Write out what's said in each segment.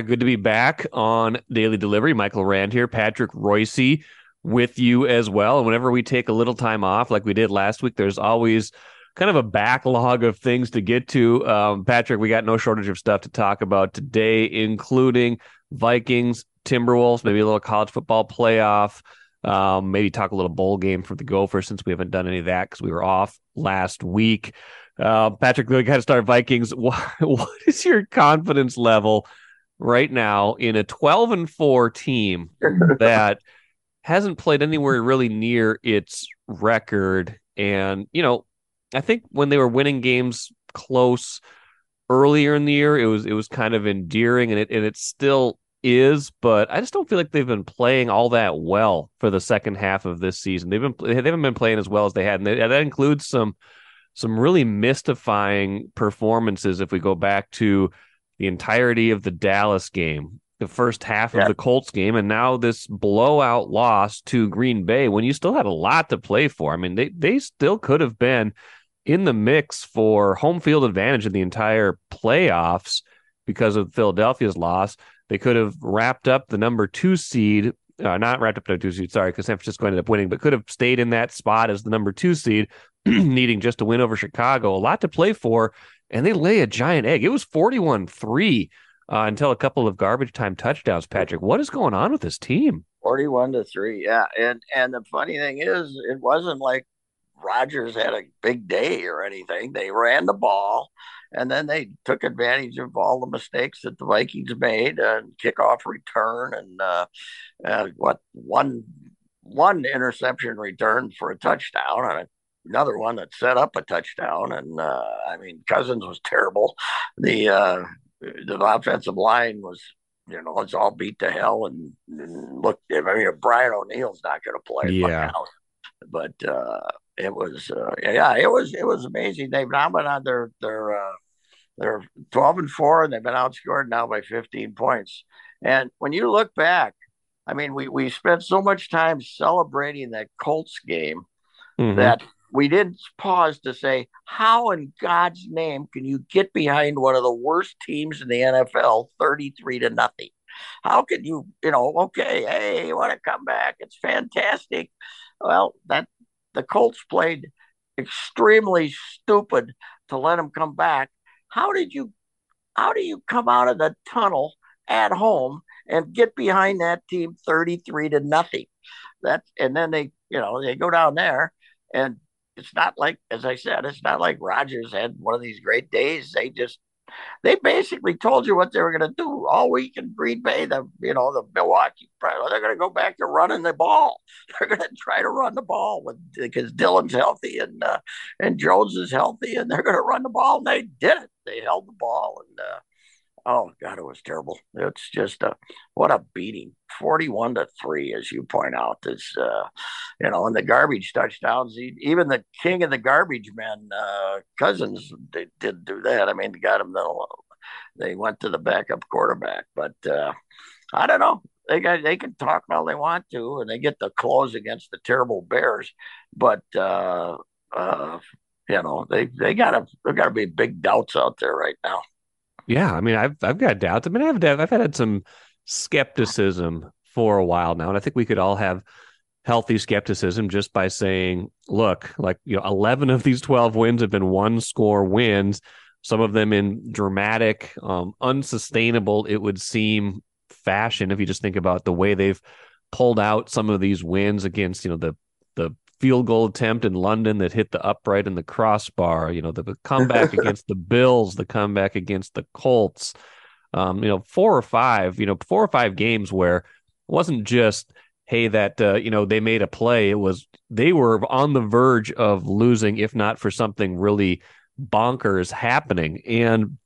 Good to be back on Daily Delivery. Michael Rand here, Patrick Roycey with you as well. And whenever we take a little time off, like we did last week, there's always kind of a backlog of things to get to. Patrick, we got no shortage of stuff to talk about today, including Vikings, Timberwolves, maybe a little college football playoff, maybe talk a little bowl game for the Gophers since we haven't done any of that because we were off last week. Patrick, we got to start Vikings. What is your confidence level right now in a 12-4 team that hasn't played anywhere really near its record? And, you know, I think when they were winning games close earlier in the year, it was kind of endearing, and it still is, but I just don't feel like they've been playing all that well for the second half of this season. They haven't been playing as well as they had, and that includes some really mystifying performances. If we go back to the entirety of the Dallas game, the first half of the Colts game, and now this blowout loss to Green Bay, when you still had a lot to play for. I mean, they still could have been in the mix for home field advantage in the entire playoffs because of Philadelphia's loss. They could have wrapped up the number two seed, not wrapped up the number two seed, sorry, because San Francisco ended up winning, but could have stayed in that spot as the number two seed, needing just a win over Chicago. A lot to play for, and they lay a giant egg. It was 41-3 until a couple of garbage time touchdowns. Patrick, what is going on with this team? 41-3, yeah. And the funny thing is, it wasn't like Rodgers had a big day or anything. They ran the ball, and then they took advantage of all the mistakes that the Vikings made, and kickoff return, and one interception return for a touchdown, and another one that set up a touchdown. And I mean, Cousins was terrible. The offensive line was, you know, it's all beat to hell. And look, I mean, Brian O'Neill's not going to play. Yeah. But it was amazing. They've now been on their 12-4, and they've been outscored now by 15 points. And when you look back, I mean, we spent so much time celebrating that Colts game, mm-hmm, that we didn't pause to say, how in God's name can you get behind one of the worst teams in the NFL 33-0? How can you, you know, okay, hey, what a comeback. It's fantastic. Well, that the Colts played extremely stupid to let them come back. How do you come out of the tunnel at home and get behind that team 33-0? That's, and then they, you know, they go down there, and it's not like, as I said, it's not like Rodgers had one of these great days. They basically told you what they were going to do all week in Green Bay. The Milwaukee, they're going to go back to running the ball. They're going to try to run the ball because Dillon's healthy and Jones is healthy, and they're going to run the ball. And they did it. They held the ball, and oh God, it was terrible. It's just what a beating, 41-3, as you point out. This, you know, and the garbage touchdowns. Even the king of the garbage men, Cousins, they did do that. I mean, got him though. They went to the backup quarterback, but I don't know. They can talk all they want to, and they get the close against the terrible Bears, but you know, they gotta be big doubts out there right now. Yeah, I mean, I've got doubts. I mean, I've had some skepticism for a while now, and I think we could all have healthy skepticism just by saying, look, like, you know, 11 of these 12 wins have been one-score wins, some of them in dramatic, unsustainable, it would seem, fashion, if you just think about the way they've pulled out some of these wins against, you know, the field goal attempt in London that hit the upright and the crossbar, you know, the comeback against the Bills, the comeback against the Colts, you know, four or five games where it wasn't just, hey, that, you know, they made a play. It was, they were on the verge of losing, if not for something really bonkers happening. And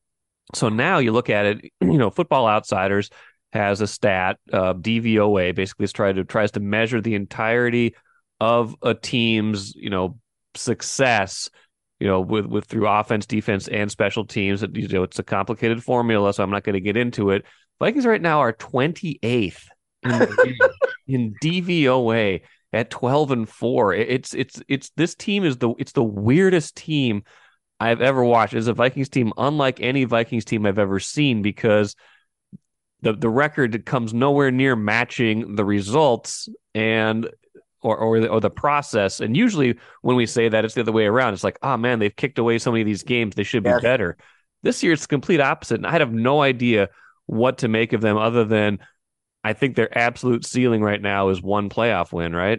so now you look at it, you know, Football Outsiders has a stat, DVOA, basically tries to measure the entirety of a team's, you know, success, you know, with through offense, defense, and special teams. You know, it's a complicated formula, so I'm not going to get into it. Vikings right now are 28th in DVOA at 12-4. It's this team is the weirdest team I've ever watched. It's a Vikings team unlike any Vikings team I've ever seen, because the record comes nowhere near matching the results and or the process. And usually when we say that, it's the other way around. It's like, oh man, they've kicked away so many of these games. They should be better. This year it's the complete opposite. And I have no idea what to make of them other than I think their absolute ceiling right now is one playoff win, right?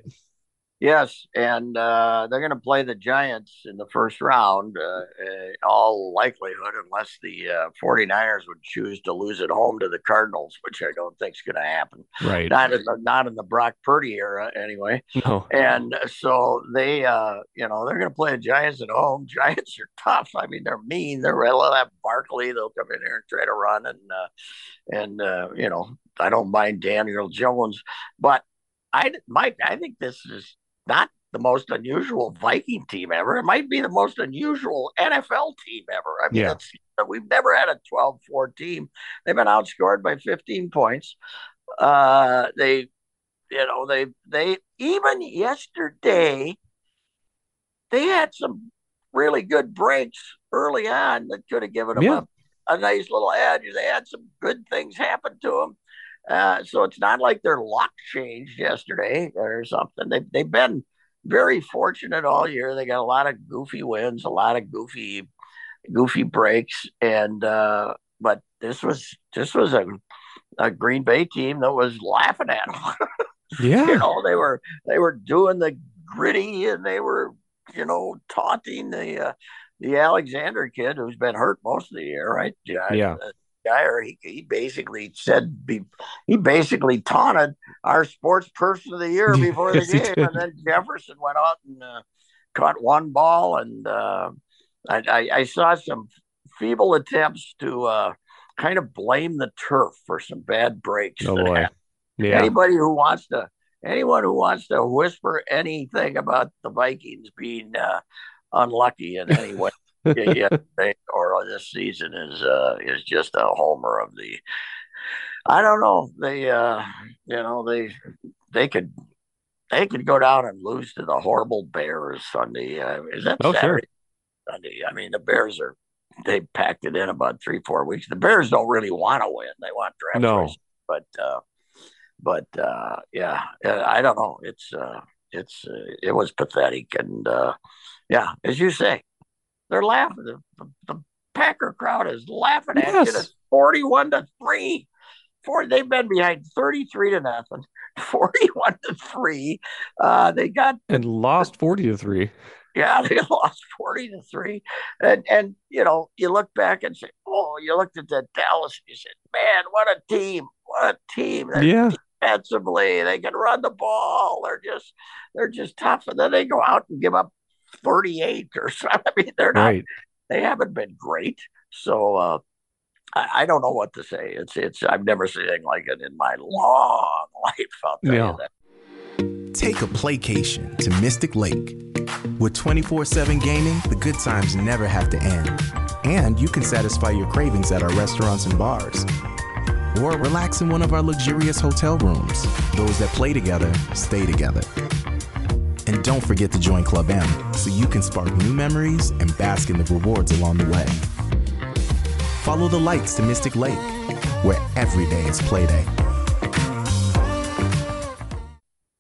Yes, and they're going to play the Giants in the first round, in all likelihood, unless the 49ers would choose to lose at home to the Cardinals, which I don't think is going to happen. Right. Not in the Brock Purdy era, anyway. No. And so they, they're going to play the Giants at home. Giants are tough. I mean, they're mean. They'll have Barkley. They'll come in here and try to run. And I don't mind Daniel Jones, but I think this is not the most unusual Viking team ever. It might be the most unusual NFL team ever. I mean, we've never had a 12-4 team. They've been outscored by 15 points. They even yesterday, they had some really good breaks early on that could have given them a nice little edge. They had some good things happen to them. So it's not like their luck changed yesterday or something. They've been very fortunate all year. They got a lot of goofy wins, a lot of goofy breaks, and but this was a Green Bay team that was laughing at them. They were doing the gritty, and they were taunting the Alexander kid who's been hurt most of the year, right? He basically taunted our sports person of the year before the game, and then Jefferson went out and caught one ball, and I saw some feeble attempts to kind of blame the turf for some bad breaks. Oh boy! Yeah. Anyone who wants to whisper anything about the Vikings being unlucky in any way. Or this season is just a homer of the. I don't know. They they could go down and lose to the horrible Bears Sunday. Is that Saturday? Sure. Sunday. I mean, the Bears they packed it in about 3-4 weeks. The Bears don't really want to win. They want draft choices, but yeah, I don't know. It was pathetic, and yeah, as you say. They're laughing. The Packer crowd is laughing at you. It's 41-3. They've been behind 33-0, 41-3. They got and lost 40-3. Yeah, they lost 40-3. And you look back and say, oh, you looked at that Dallas and you said, man, what a team! What a team! Defensively, they can run the ball. They're just tough. And then they go out and give up 38 or something. I mean, they're not. Right. They haven't been great. So I don't know what to say. It's. I've never seen anything like it in my long life. I'll tell you that. Take a playcation to Mystic Lake. With 24/7 gaming, the good times never have to end, and you can satisfy your cravings at our restaurants and bars, or relax in one of our luxurious hotel rooms. Those that play together stay together. And don't forget to join Club M so you can spark new memories and bask in the rewards along the way. Follow the lights to Mystic Lake, where every day is play day.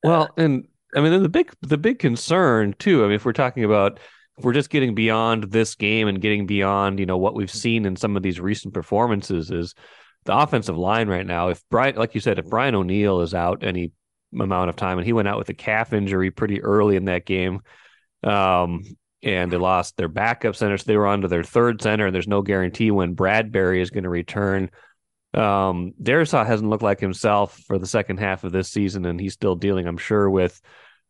Well, and I mean, the big concern too. I mean, if we're just getting beyond this game and getting beyond what we've seen in some of these recent performances, is the offensive line right now. Like you said, if Brian O'Neill is out and he amount of time, and he went out with a calf injury pretty early in that game, and they lost their backup center, so they were on to their third center, and there's no guarantee when Bradbury is going to return. Darisaw hasn't looked like himself for the second half of this season, and he's still dealing, I'm sure, with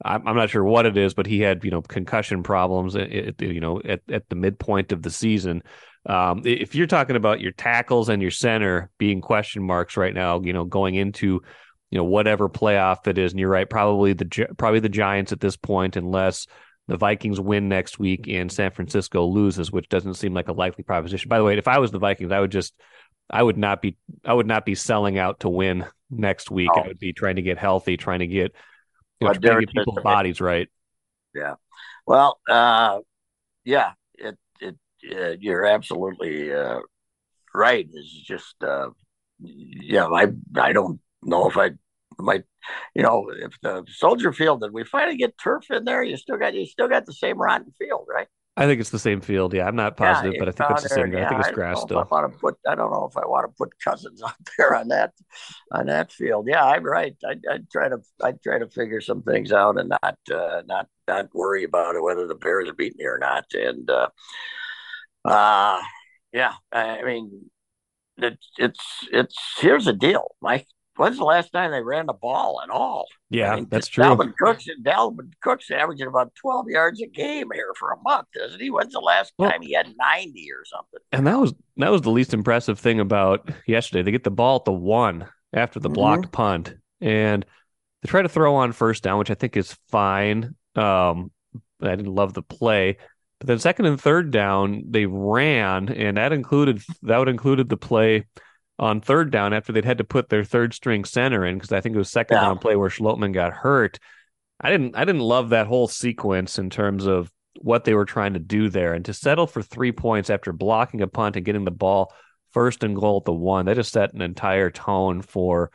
I'm not sure what it is, but he had concussion problems at the midpoint of the season. If you're talking about your tackles and your center being question marks right now, going into whatever playoff it is, and you're right, probably the Giants at this point, unless the Vikings win next week and San Francisco loses, which doesn't seem like a likely proposition. By the way, if I was the Vikings, I would not be selling out to win next week. Oh. I would be trying to get healthy, trying to get, trying to get people's bodies right. Yeah. Well, yeah, you're absolutely right. It's just yeah, I don't know if I might, you know, if the Soldier Field, did we finally get turf in there? You still got the same rotten field, right? I think it's the same field. Yeah, I'm not positive, but I think it's the same. Yeah, I think it's grass still. I don't know if I want to put Cousins out there on that field. Yeah, I'm right. I'd try to figure some things out and not worry about whether the Bears beat me or not. And yeah, I mean, it's here's the deal, Mike. When's the last time they ran the ball at all? Yeah, I mean, that's true. Dalvin Cook's averaging about 12 yards a game here for a month, isn't he? When's the last time he had 90 or something? And that was the least impressive thing about yesterday. They get the ball at the 1 after the blocked punt, and they try to throw on first down, which I think is fine. I didn't love the play. But then second and third down, they ran, and that included the play on third down after they'd had to put their third string center in, because I think it was second down play where Schlotman got hurt. I didn't love that whole sequence in terms of what they were trying to do there. And to settle for 3 points after blocking a punt and getting the ball first and goal at the 1, that just set an entire tone for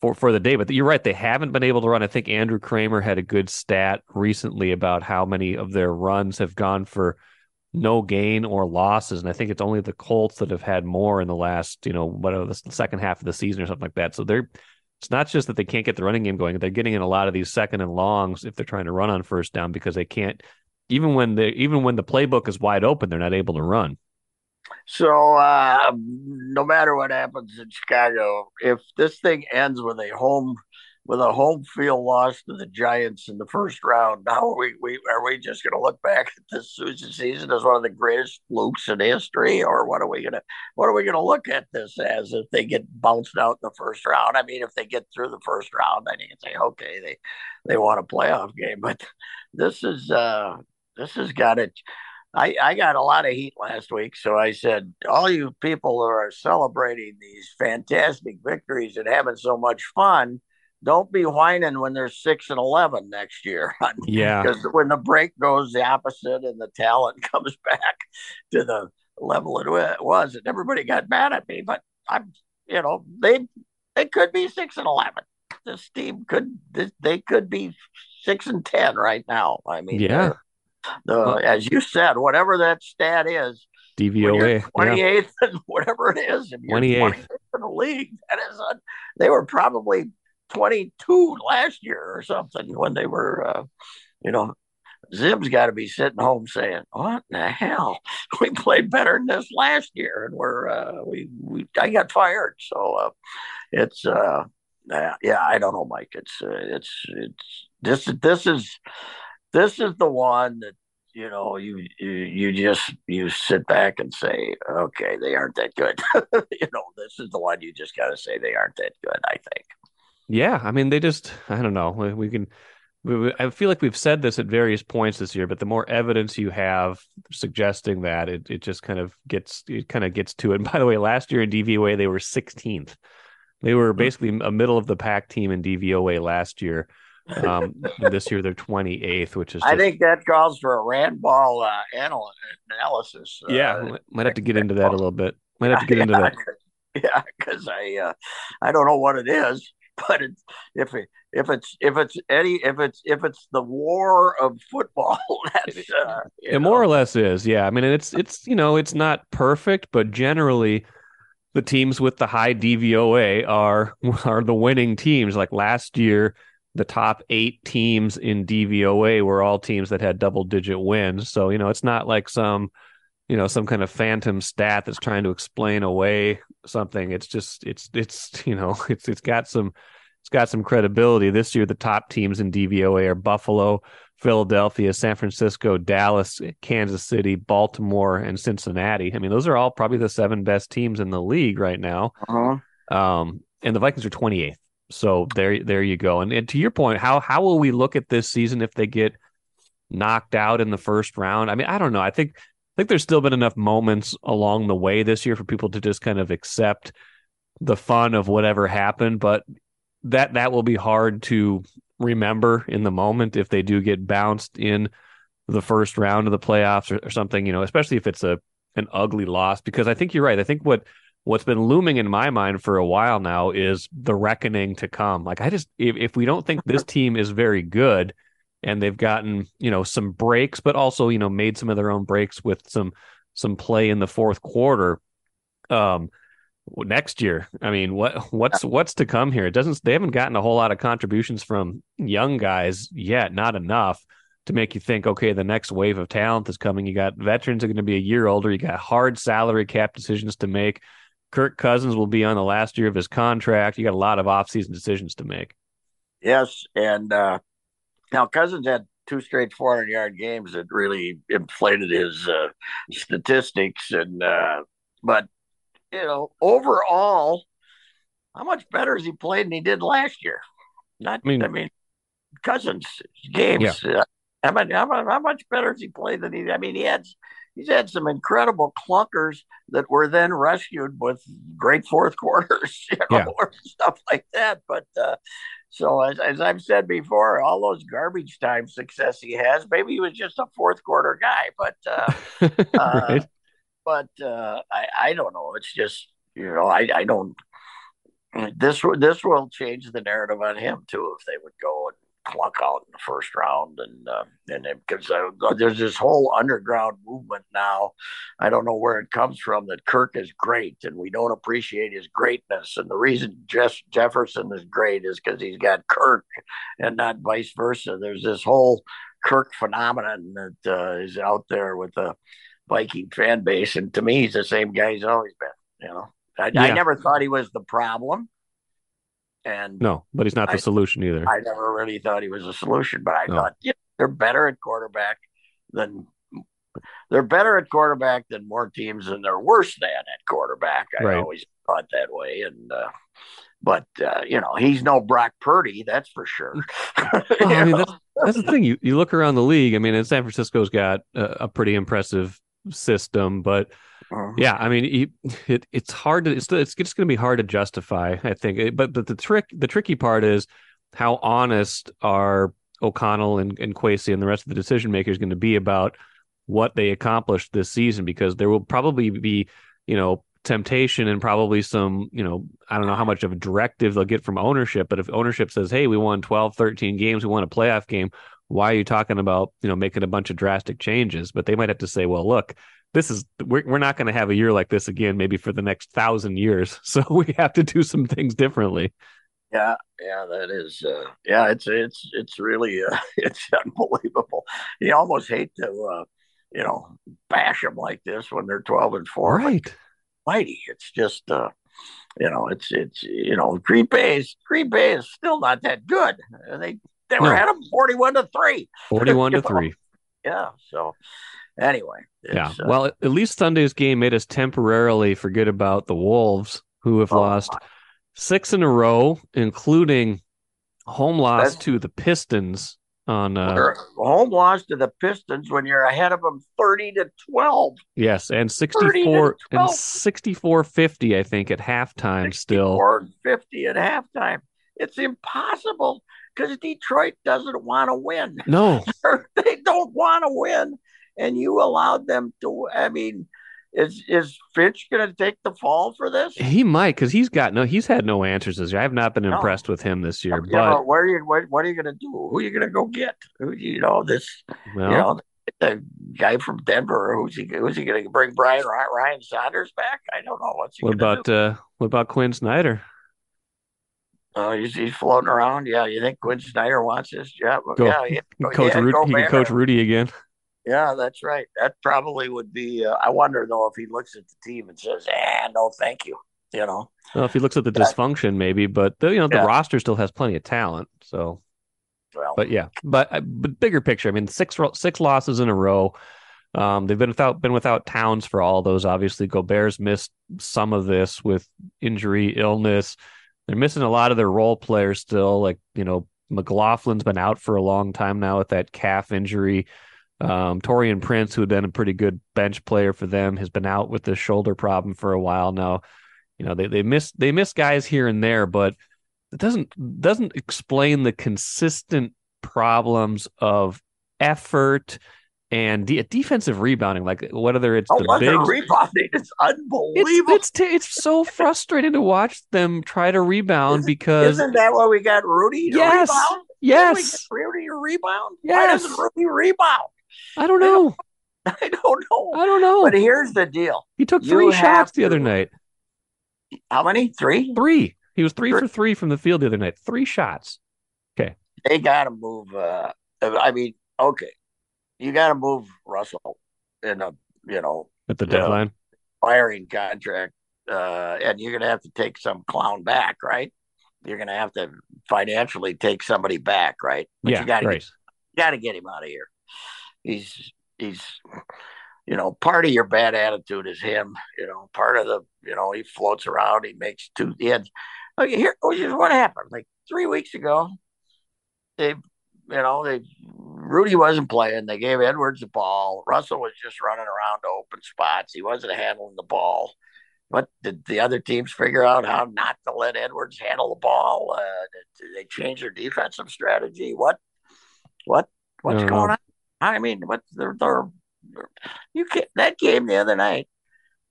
the day. But you're right, they haven't been able to run. I think Andrew Kramer had a good stat recently about how many of their runs have gone for no gain or losses. And I think it's only the Colts that have had more in the last, the second half of the season or something like that. So it's not just that they can't get the running game going. They're getting in a lot of these second and longs if they're trying to run on first down, because they can't, even when the playbook is wide open, they're not able to run. So no matter what happens in Chicago, if this thing ends with a home field loss to the Giants in the first round, now are we just going to look back at this season as one of the greatest flukes in history, or what are we going to look at this as if they get bounced out in the first round? I mean, if they get through the first round, then you can say, okay, they won a playoff game. But this has got it. I got a lot of heat last week, so I said, all you people who are celebrating these fantastic victories and having so much fun, don't be whining when they're 6-11 next year. Yeah, because when the break goes the opposite and the talent comes back to the level it was, and everybody got mad at me, but they could be 6-11. This team could be 6-10 right now. I mean, yeah, as you said, whatever that stat is, DVOA, 28th, and whatever it is, if you're 28th in the league, that is, they were probably 22 last year or something when they were, Zim's got to be sitting home saying, what in the hell? We played better than this last year, and I got fired. So I don't know, Mike. This is the one that, you sit back and say, okay, they aren't that good. This is the one you just got to say they aren't that good, I think. Yeah, I mean, I don't know. I feel like we've said this at various points this year, but the more evidence you have suggesting that, it just kind of gets to it. And by the way, last year in DVOA, they were 16th. They were basically a middle of the pack team in DVOA last year. This year they're 28th, which is I think that calls for a Rand Ball analysis. Yeah, might have to get into that a little bit. Might have to get into that. Yeah, because I don't know what it is. But if it's the war of football, that's it more or less is. Yeah, I mean, it's not perfect, but generally the teams with the high DVOA are the winning teams. Like last year, the top 8 teams in DVOA were all teams that had double-digit wins. So it's not like some kind of phantom stat that's trying to explain away something. It's just it's got some credibility. This year, the top teams in DVOA are Buffalo, Philadelphia, San Francisco, Dallas, Kansas City, Baltimore, and Cincinnati. I mean, those are all probably the 7 best teams in the league right now. Uh-huh. And the Vikings are 28th. So there you go. And to your point, how will we look at this season if they get knocked out in the first round? I mean, I don't know. I think there's still been enough moments along the way this year for people to just kind of accept the fun of whatever happened, but that will be hard to remember in the moment if they do get bounced in the first round of the playoffs or something, especially if it's an ugly loss, because I think you're right. I think what what's been looming in my mind for a while now is the reckoning to come. Like, I just, if we don't think this team is very good, and they've gotten, you know, some breaks, but also, you know, made some of their own breaks with some play in the fourth quarter. Next year, I mean, what's to come here? It doesn't. They haven't gotten a whole lot of contributions from young guys yet. Not enough to make you think, okay, the next wave of talent is coming. You got veterans are going to be a year older. You got hard salary cap decisions to make. Kirk Cousins will be on the last year of his contract. You got a lot of offseason decisions to make. Yes, and now Cousins had two straight 400-yard games that really inflated his statistics, and but. You know, overall, how much better has he played than he did last year? I mean Cousins games. Yeah. How much better has he played than he? I mean, he's had some incredible clunkers that were then rescued with great fourth quarters, you know, yeah, or stuff like that. But so as I've said before, all those garbage time success he has, maybe he was just a fourth quarter guy, but. Right. But I don't know. It's just, you know, I don't. This will change the narrative on him too if they would go and clunk out in the first round, and because there's this whole underground movement now. I don't know where it comes from that Kirk is great and we don't appreciate his greatness, and the reason Jefferson is great is because he's got Kirk and not vice versa. There's this whole Kirk phenomenon that is out there with the Viking fan base, and to me, he's the same guy he's always been. You know, I never thought he was the problem, and no, but he's not the solution either. I never really thought he was a solution, but I thought, yeah, they're better at quarterback than more teams, and they're worse than at quarterback. I always thought that way, and but you know, he's no Brock Purdy, that's for sure. That's the thing. You look around the league. I mean, and San Francisco's got a pretty impressive system, but yeah, I mean, it's hard to, it's just going to be hard to justify, I think. But the tricky part is how honest are O'Connell and Quasey and the rest of the decision makers going to be about what they accomplished this season, because there will probably be, you know, temptation and probably some, you know, I don't know how much of a directive they'll get from ownership, but if ownership says, hey, we won 12, 13 games, we won a playoff game, why are you talking about, you know, making a bunch of drastic changes? But they might have to say, well, look, this is, we're not going to have a year like this again, maybe for the next 1,000 years. So we have to do some things differently. Yeah. Yeah, that is, yeah, it's really, it's unbelievable. You almost hate to, you know, bash them like this when they're 12-4. Right. Like, mighty. It's just, you know, it's, you know, Green Bay is still not that good. They were at them 41-3. 41-3. Yeah. So anyway. Yeah. Well, at least Sunday's game made us temporarily forget about the Wolves, who have lost 6 in a row, including home loss to the Pistons on home loss to the Pistons when you're ahead of them 30-12. Yes, and 64-50, I think, at halftime. 64-50 at halftime. It's impossible because Detroit doesn't want to win. No, they don't want to win, and you allowed them to. I mean, is Finch going to take the fall for this? He might, because he's had no answers this year. I have not been impressed with him this year. But what are you going to do? Who are you going to go get? The guy from Denver, who's he going to bring? Ryan Saunders back? I don't know what about Quinn Snyder? Oh, he's floating around. Yeah, you think Quinn Snyder wants this job? He can coach Rudy again. Yeah, that's right. That probably would be. I wonder though if he looks at the team and says, "No, thank you." You know, well, if he looks at the dysfunction, maybe, but the roster still has plenty of talent. So, but bigger picture. I mean, six losses in a row. They've been without Towns for all those. Obviously, Gobert's missed some of this with injury, illness. They're missing a lot of their role players still. Like, you know, McLaughlin's been out for a long time now with that calf injury. Torian Prince, who had been a pretty good bench player for them, has been out with this shoulder problem for a while now. You know, they miss guys here and there, but it doesn't explain the consistent problems of effort and defensive rebounding, like whether it's the big rebounding, it's unbelievable. It's so frustrating to watch them try to rebound because isn't that why we got Rudy to rebound? Yes, Rudy to rebound. Yes. Why doesn't Rudy rebound? I don't know. I don't know. But here's the deal: he took three shots the other night. How many? Three. He was three for three from the field the other night. Three shots. Okay. They got to move. You got to move Russell in at the deadline firing contract, and you're going to have to take some clown back, right? You're going to have to financially take somebody back, right? But yeah, you got to get him out of here. He's part of your bad attitude is him. Part of the he floats around. He makes two. He had here. What happened? Like 3 weeks ago, Rudy wasn't playing. They gave Edwards the ball. Russell was just running around to open spots. He wasn't handling the ball. But did the other teams figure out how not to let Edwards handle the ball? Did they change their defensive strategy? What's going on? I mean, that game the other night,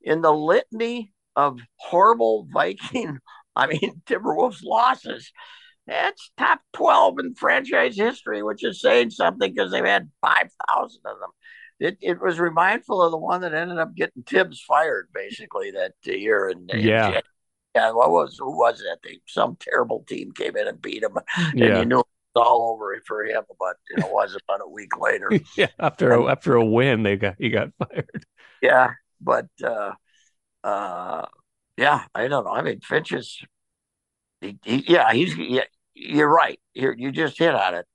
in the litany of horrible Timberwolves losses, that's top 12 in franchise history, which is saying something because they've had 5,000 of them. It was remindful of the one that ended up getting Tibbs fired, basically, that year. Who was that thing? Some terrible team came in and beat him, and you knew it was all over for him. But it was about a week later. After a win, he got fired. Yeah, but I don't know. I mean, Finch is. You're right. Here, you just hit on it.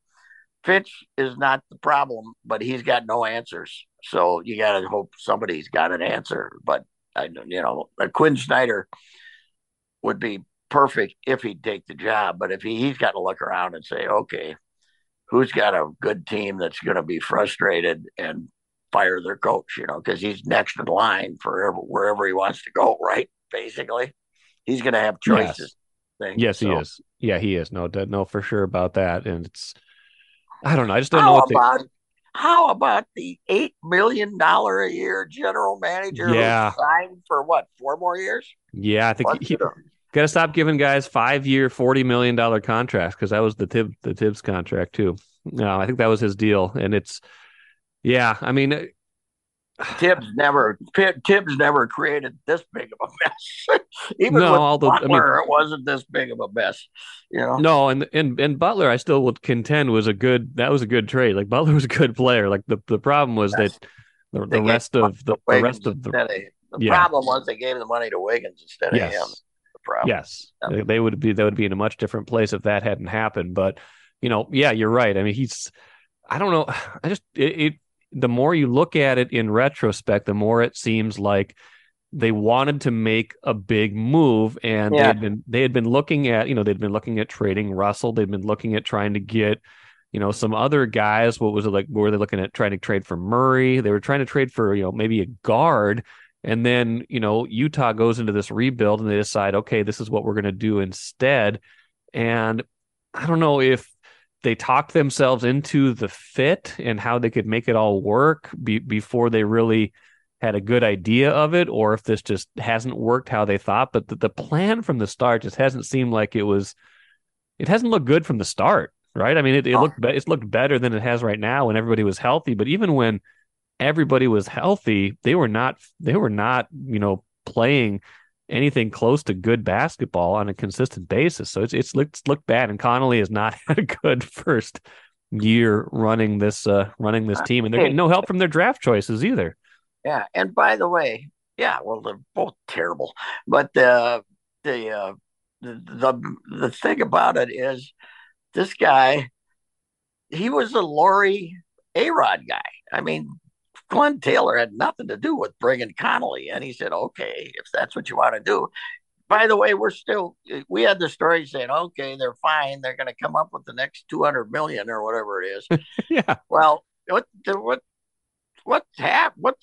Finch is not the problem, but he's got no answers. So you got to hope somebody's got an answer. But Quinn Snyder would be perfect if he'd take the job. But if he's got to look around and say, okay, who's got a good team that's going to be frustrated and fire their coach? Because he's next in line for wherever he wants to go. Right? Basically, he's going to have choices. Yes. He is. Yeah, he is. No, for sure about that. And it's, I don't know. I just don't know what about. How about the $8 million a year general manager? Yeah. Who signed for what? 4 more years? Yeah, I think he got to stop giving guys 5-year, $40 million contracts because that was the Tibbs contract too. No, I think that was his deal, and it's. Yeah, I mean. Tibbs never created this big of a mess. Butler, it wasn't this big of a mess. No, and Butler, I still would contend was a good trade. Like Butler was a good player. Like the problem was that the rest of the problem was they gave the money to Wiggins instead of him. The problem. Yes, they would be in a much different place if that hadn't happened. But you're right. I mean, I don't know. I just the more you look at it in retrospect, the more it seems like they wanted to make a big move, and they had been looking at trading Russell. They'd been looking at trying to get some other guys. What was it like? Were they looking at trying to trade for Murray? They were trying to trade for maybe a guard, and then Utah goes into this rebuild, and they decide, okay, this is what we're going to do instead. And I don't know if they talked themselves into the fit and how they could make it all work before they really had a good idea of it, or if this just hasn't worked how they thought. But the plan from the start just hasn't seemed like it hasn't looked good from the start, right? I mean, it's looked better than it has right now when everybody was healthy. But even when everybody was healthy, they were not playing anything close to good basketball on a consistent basis. So it's looked bad, and Connelly has not had a good first year running this team, and they're getting no help from their draft choices either. Yeah, and by the way, they're both terrible. But the thing about it is, this guy, he was a Laurie A-Rod guy. I mean, Glenn Taylor had nothing to do with bringing Connelly, and he said, okay, if that's what you want to do. By the way, we had the story saying, okay, they're fine. They're going to come up with the next $200 million or whatever it is. Yeah. Well, what's going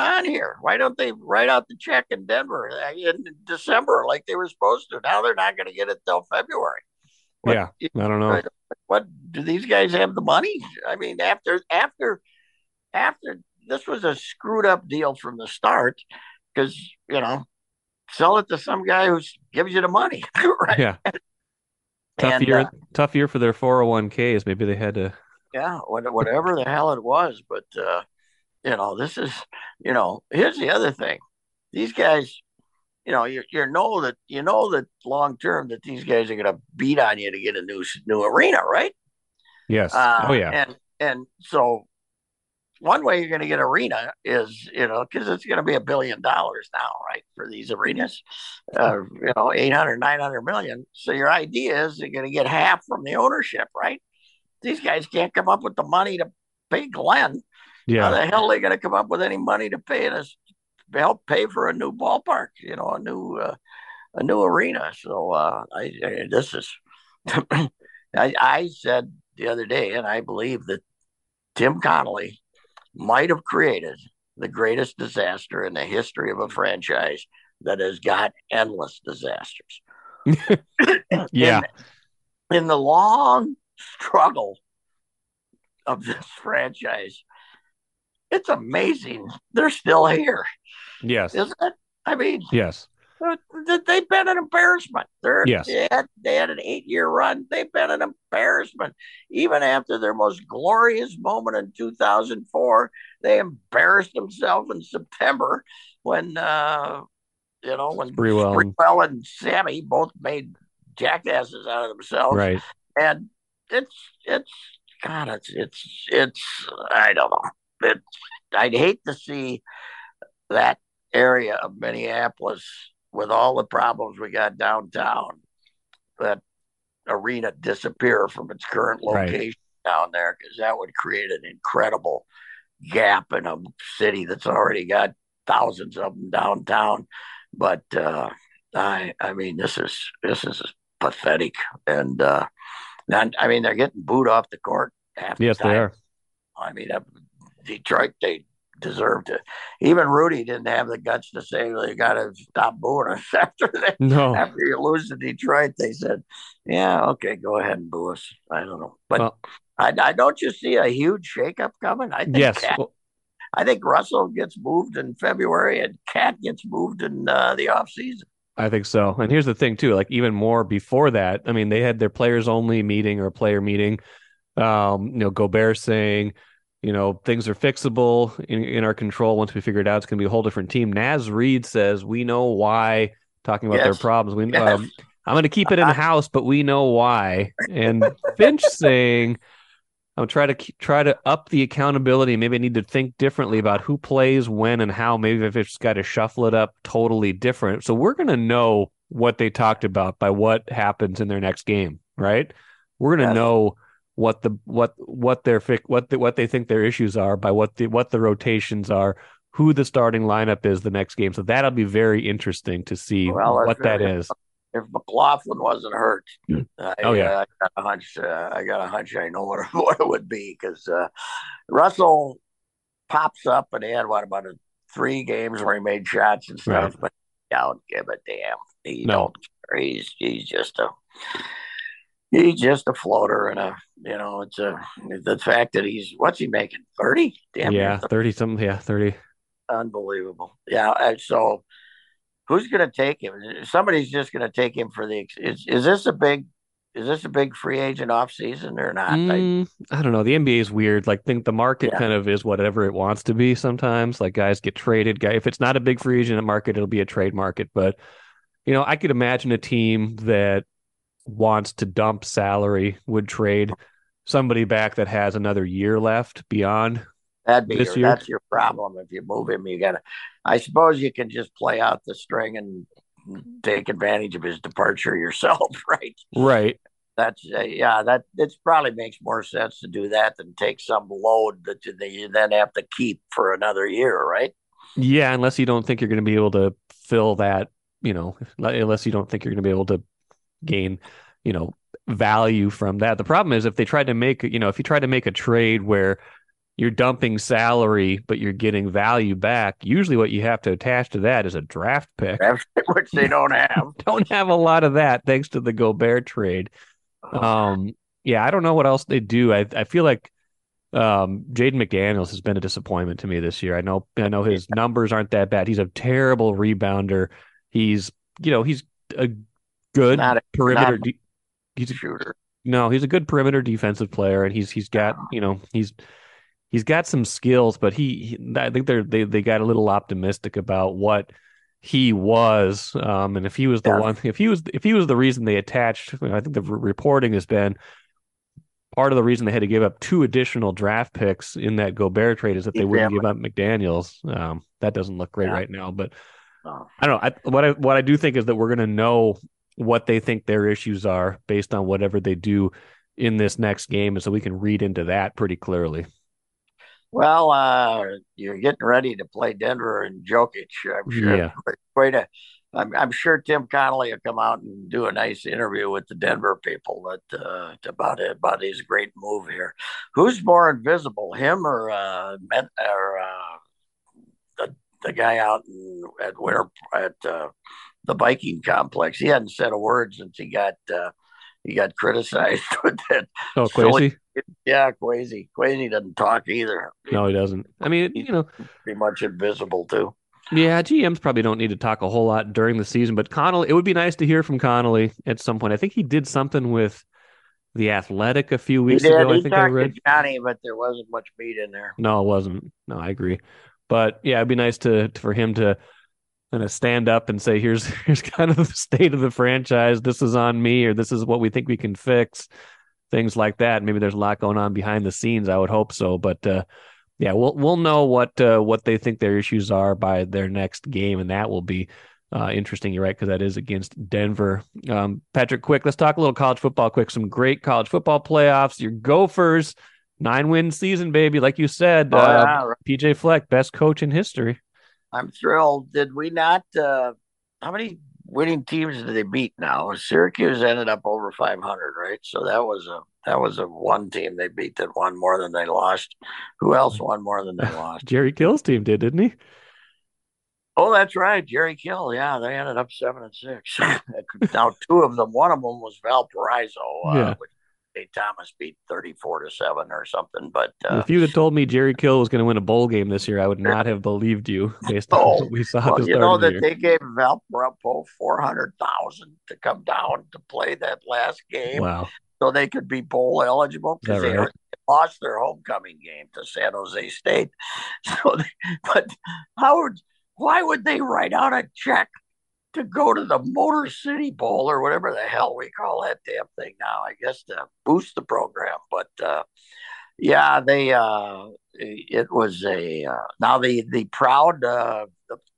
on here? Why don't they write out the check in Denver in December like they were supposed to? Now they're not going to get it till February. I don't know. What do these guys have the money? I mean, after after this was a screwed up deal from the start, because, you know, sell it to some guy who gives you the money. Right? Yeah. Tough year for their 401ks. Maybe they had to. Yeah, whatever the hell it was. But, you know, this is, you know, here's the other thing. These guys, you know, you know that long term that these guys are going to beat on you to get a new arena, right? Yes. Yeah. And so one way you're going to get arena is, you know, because it's going to be $1 billion now, right, for these arenas, you know, 800, 900 million. So your idea is you're going to get half from the ownership, right? These guys can't come up with the money to pay Glenn. Yeah. How the hell are they going to come up with any money to pay us, help pay for a new ballpark, you know, a new arena? So I said the other day, and I believe that Tim Connelly might have created the greatest disaster in the history of a franchise that has got endless disasters. Yeah. In the long struggle of this franchise, it's amazing they're still here. Yes. Isn't it? I mean, yes. They've been an embarrassment. Yes. They had an 8-year run. They've been an embarrassment. Even after their most glorious moment in 2004, they embarrassed themselves in September when Sprewell and Sammy both made jackasses out of themselves. Right. And it's I don't know. I'd hate to see that area of Minneapolis, with all the problems we got downtown, that arena disappear from its current location down there, because that would create an incredible gap in a city that's already got thousands of them downtown. But I mean, this is pathetic, and I mean, they're getting booed off the court half the time. They are. I mean, Detroit, they deserved it. Even Rudy didn't have the guts to say, well, you got to stop booing us after you lose to Detroit. They said, yeah, okay, go ahead and boo us. I don't know, but I don't you see a huge shakeup coming? I think I think Russell gets moved in February and Cat gets moved in the off season. I think so. And here's the thing too, like even more before that, I mean, they had their players only meeting or player meeting, you know, Gobert saying, you know, things are fixable in our control. Once we figure it out, it's going to be a whole different team. Naz Reid says, we know why, talking about their problems. I'm going to keep it in house, but we know why. And Finch saying, I'll try to up the accountability. Maybe I need to think differently about who plays when and how. Maybe I've just got to shuffle it up totally different. So we're going to know what they talked about by what happens in their next game, right? We're going to know what they think their issues are by what the rotations are, who the starting lineup is the next game. So that'll be very interesting to see what that is. If McLaughlin wasn't hurt, I got a hunch. I know what it would be, because Russell pops up and he had about 3 games where he made shots and stuff, but he don't give a damn. He's just a floater, and the fact that what's he making? 30? Damn. Yeah, 30 something. Yeah, 30. Unbelievable. Yeah. And so who's going to take him? Somebody's just going to take him for the, is this a big free agent off season or not? I don't know. The NBA is weird. Like, think the market kind of is whatever it wants to be sometimes. Like, guys get traded. If it's not a big free agent market, it'll be a trade market. But, you know, I could imagine a team that wants to dump salary would trade somebody back that has another year left beyond this year. That's your problem. If you move him, I suppose you can just play out the string and take advantage of his departure yourself. Right. Right. That's that it's probably makes more sense to do that than take some load that you then have to keep for another year. Right. Yeah. Unless you don't think you're going to be able to fill that, you know, unless you don't think you're going to be able to gain, you know, value from that. The problem is if you try to make a trade where you're dumping salary but you're getting value back, usually what you have to attach to that is a draft pick, which they don't have. Don't have a lot of that, thanks to the Gobert trade. I don't know what else they do. I feel like Jaden McDaniels has been a disappointment to me this year. I know his numbers aren't that bad. He's a terrible rebounder. He's a good perimeter shooter. No, he's a good perimeter defensive player, and he's got some skills, but I think they got a little optimistic about what he was, and if he was the one, if he was the reason they attached. I think the reporting has been part of the reason they had to give up 2 additional draft picks in that Gobert trade is that they wouldn't give up McDaniels. That doesn't look great right now, but I don't know. What I do think is that we're going to know what they think their issues are based on whatever they do in this next game, and so we can read into that pretty clearly. Well, you're getting ready to play Denver and Jokic. I'm sure. Yeah. I'm sure Tim Connelly will come out and do a nice interview with the Denver people about his great move here. Who's more invisible, him or the guy out at the Viking complex? He hadn't said a word since he got criticized with that. Oh, Quasi? Yeah, Quasi. Quasi doesn't talk either. No, he doesn't. I mean, he's pretty much invisible too. Yeah, GMs probably don't need to talk a whole lot during the season, but Connelly, it would be nice to hear from Connelly at some point. I think he did something with The Athletic a few weeks ago. I think I read. He talked to Johnny, but there wasn't much meat in there. No, it wasn't. No, I agree. But yeah, it'd be nice for him to kind of stand up and say, here's kind of the state of the franchise. This is on me, or this is what we think we can fix. Things like that. Maybe there's a lot going on behind the scenes. I would hope so, but yeah, we'll know what they think their issues are by their next game, and that will be interesting. You're right, because that is against Denver. Patrick, quick, let's talk a little college football quick. Some great college football playoffs. Your Gophers, 9-win season, baby. Like you said, PJ Fleck, best coach in history. I'm thrilled. Did we not? How many winning teams did they beat now? Syracuse ended up over 500, right? So that was a one team they beat that won more than they lost. Who else won more than they lost? Jerry Kill's team did, didn't he? Oh, that's right. Jerry Kill. Yeah, they ended up 7-6. Now, 2 of them, one of them was Valparaiso, which Thomas beat 34-7 or something. But if you had told me Jerry Kill was going to win a bowl game this year, I would not have believed you based on what we saw. Well, you know that they gave Valparaiso $400,000 to come down to play that last game. Wow. So they could be bowl eligible because they lost their homecoming game to San Jose State. So, why would they write out a check to go to the Motor City Bowl or whatever the hell we call that damn thing now? I guess to boost the program. But the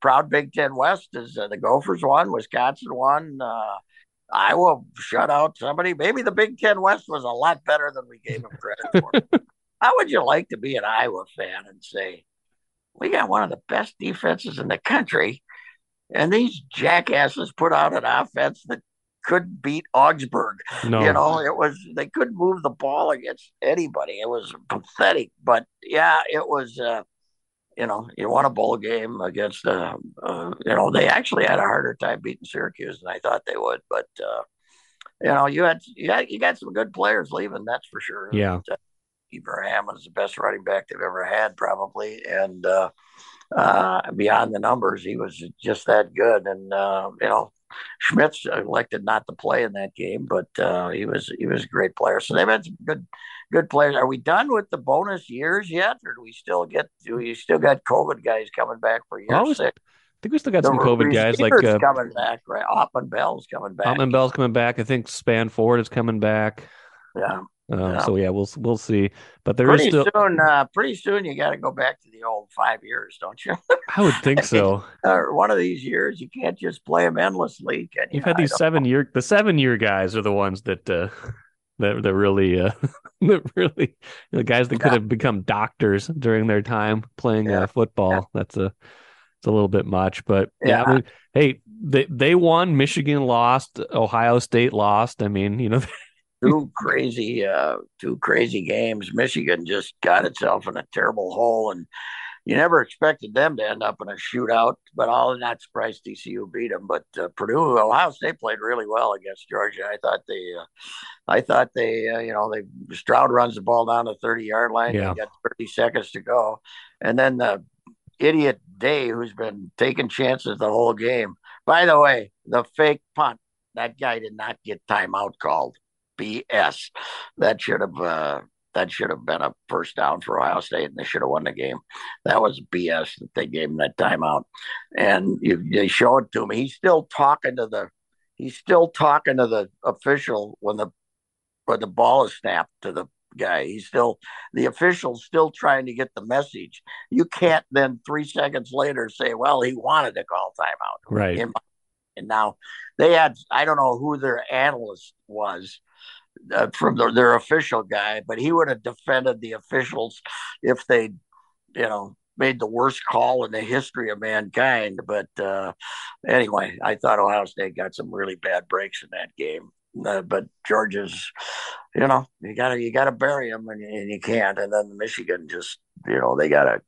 proud Big Ten West is the Gophers won, Wisconsin won. Iowa shut out somebody. Maybe the Big Ten West was a lot better than we gave them credit for. How would you like to be an Iowa fan and say, we got one of the best defenses in the country, and these jackasses put out an offense that couldn't beat Augsburg? No. They couldn't move the ball against anybody. It was pathetic. But yeah, it was. You won a bowl game against, they actually had a harder time beating Syracuse than I thought they would. But, you got some good players leaving, that's for sure. Yeah. Ibrahim is the best running back they've ever had, probably. And beyond the numbers, he was just that good. And, Schmitz elected not to play in that game, but he was a great player. So they've had some good players. Are we done with the bonus years yet, or do we still got COVID guys coming back for year 6? I think we still got some COVID guys like coming back, right? Oppen Bell's coming back. I think Spanford is coming back. Yeah. So yeah, we'll see. But there pretty is still pretty soon you got to go back to the old 5 years, don't you? I would think so. One of these years you can't just play them endlessly. You've had these 7 year. The 7 year guys are the ones that really the guys that could have become doctors during their time playing football. Yeah. It's a little bit much, but yeah. I mean, hey, they won. Michigan lost. Ohio State lost. I mean, Two crazy games. Michigan just got itself in a terrible hole, and you never expected them to end up in a shootout, but I'm not surprised TCU beat them. But Purdue, Ohio State played really well against Georgia. I thought they Stroud runs the ball down the 30-yard line. Yeah. They got 30 seconds to go, and then the idiot Day, who's been taking chances the whole game. By the way, the fake punt, that guy did not get timeout called. BS. That should have been a first down for Ohio State, and they should have won the game. That was BS that they gave him that timeout. And they showed it to me. He's still talking to the official when the ball is snapped to the guy. The official's still trying to get the message. You can't then 3 seconds later say, well, he wanted to call timeout. Right. And now they had, I don't know who their analyst was, from their official guy, but he would have defended the officials if they, made the worst call in the history of mankind. But anyway, I thought Ohio State got some really bad breaks in that game. But Georgia's, you gotta bury them, and you can't. And then Michigan just, they got a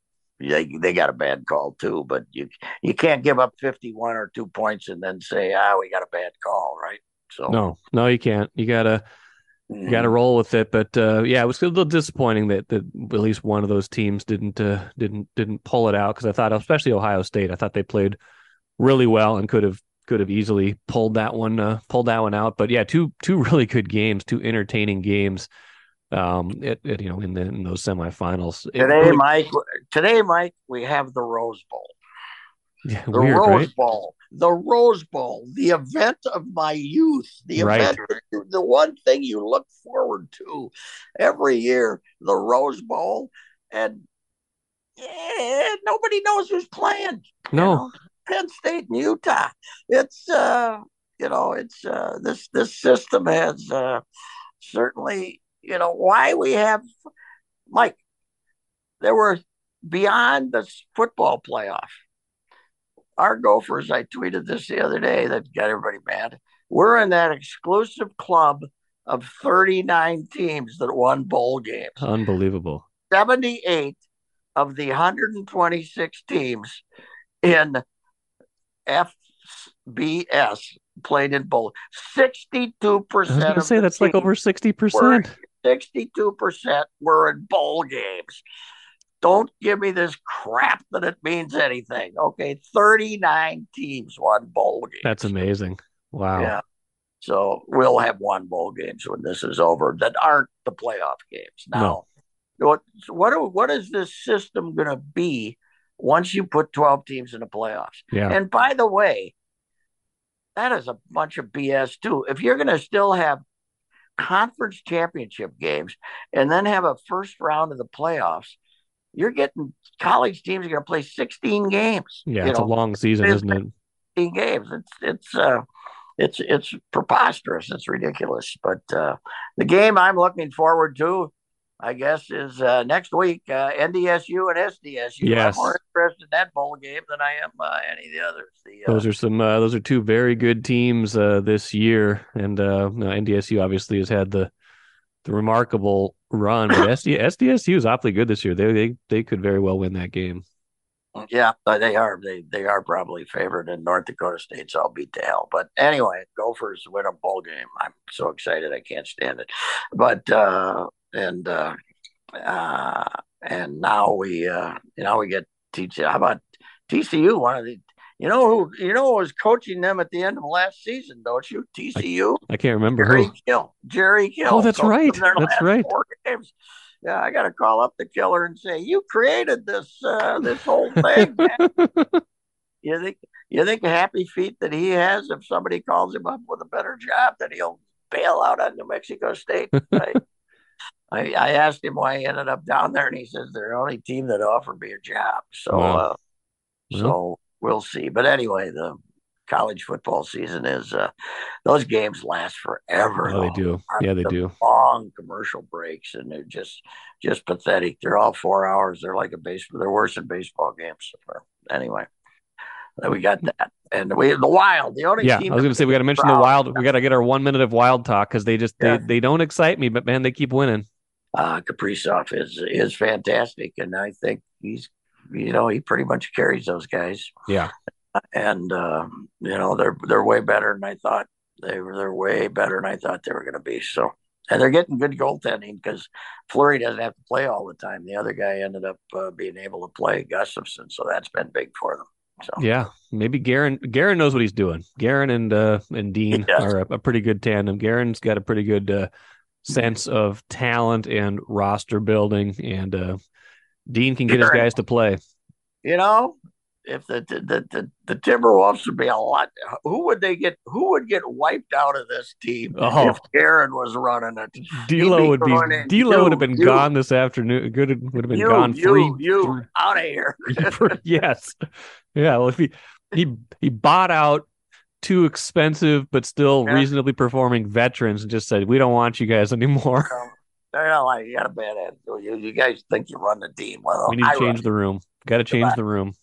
bad call too. But you can't give up 51 or 2 points and then say, we got a bad call, right? So no, you can't. You gotta roll with it. But it was a little disappointing that at least one of those teams didn't pull it out, because I thought, especially Ohio State, I thought they played really well and could have easily pulled that one out. But yeah, two really good games, two entertaining games. In those semifinals today, Mike, we have the Rose Bowl. Yeah, the Rose Bowl, the event of my youth, the one thing you look forward to every year, the Rose Bowl, and nobody knows who's playing. No. Penn State and Utah. It's this system has certainly. Why we have, Mike, there were beyond the football playoff. Our Gophers, I tweeted this the other day, that got everybody mad. We're in that exclusive club of 39 teams that won bowl games. Unbelievable. 78 of the 126 teams in FBS played in bowl. 62%. I was going to say, that's like over 60%. 62% were in bowl games. Don't give me this crap that it means anything. Okay, 39 teams won bowl games. That's amazing. Wow. Yeah. So we'll have won bowl games when this is over that aren't the playoff games. Now, what is this system going to be once you put 12 teams in the playoffs? Yeah. And by the way, that is a bunch of BS too. If you're going to still have conference championship games and then have a first round of the playoffs, you're getting college teams are going to play 16 games. Yeah, it's a long season, isn't it? 16 games. It's preposterous. It's ridiculous. But the game I'm looking forward to, I guess, is next week, NDSU and SDSU. Yes. I'm more interested in that bowl game than I am any of the others. Those are two very good teams this year, and NDSU obviously has had the remarkable run, but SDSU is awfully good this year. They could very well win that game. Yeah, they are. They are probably favored, in North Dakota State's all beat to hell. But anyway, Gophers win a bowl game. I'm so excited, I can't stand it. But and now we get TCU. How about TCU? One of the who was coaching them at the end of last season, don't you? TCU. I can't remember. Jerry Kill. Oh, that's right. That's right. 4 games. Yeah, I got to call up the killer and say, you created this this whole thing, man. You think happy feet that he has if somebody calls him up with a better job that he'll bail out on New Mexico State? I asked him why he ended up down there, and he says they're the only team that offered me a job. So, wow. So we'll see. But anyway, the college football season is those games last forever. Oh, they do. Yeah, they do. Long commercial breaks, and they're just pathetic. They're all 4 hours. They're like they're worse than baseball games. Anyway, we got that. And the Wild, the only team. I was going to say, we got to mention the Wild. We got to get our 1 minute of Wild talk, because they don't excite me, but man, they keep winning. Kaprizov is fantastic, and I think he's you know, he pretty much carries those guys. Yeah. And, you know, they're way better than I thought they were. They're way better than I thought they were going to be. So, and they're getting good goaltending because Fleury doesn't have to play all the time. The other guy ended up being able to play, Gustafson. So that's been big for them. So. Yeah, maybe Guerin knows what he's doing. Guerin and Dean are a pretty good tandem. Guerin's got a pretty good sense of talent and roster building, and Dean can get his guys to play. You know, if the Timberwolves would be a lot, who would they get? Who would get wiped out of this team if Guerin was running it? D'Lo would have been gone this afternoon. Good would have been gone. Free out of here. Yes. Yeah, well, if he bought out two expensive but still reasonably performing veterans and just said, "We don't want you guys anymore." They're not like, you got a bad head. You guys think you run the team well. We need to change the room. Got to change the room.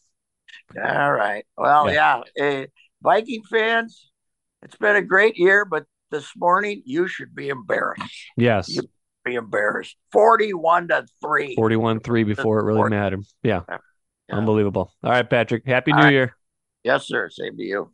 All right. Well, Hey, Viking fans, it's been a great year, but this morning you should be embarrassed. Yes. You should be embarrassed. 41-3. 41-3 before it really mattered. Yeah. Unbelievable. All right, Patrick. Happy New Year. Yes, sir. Same to you.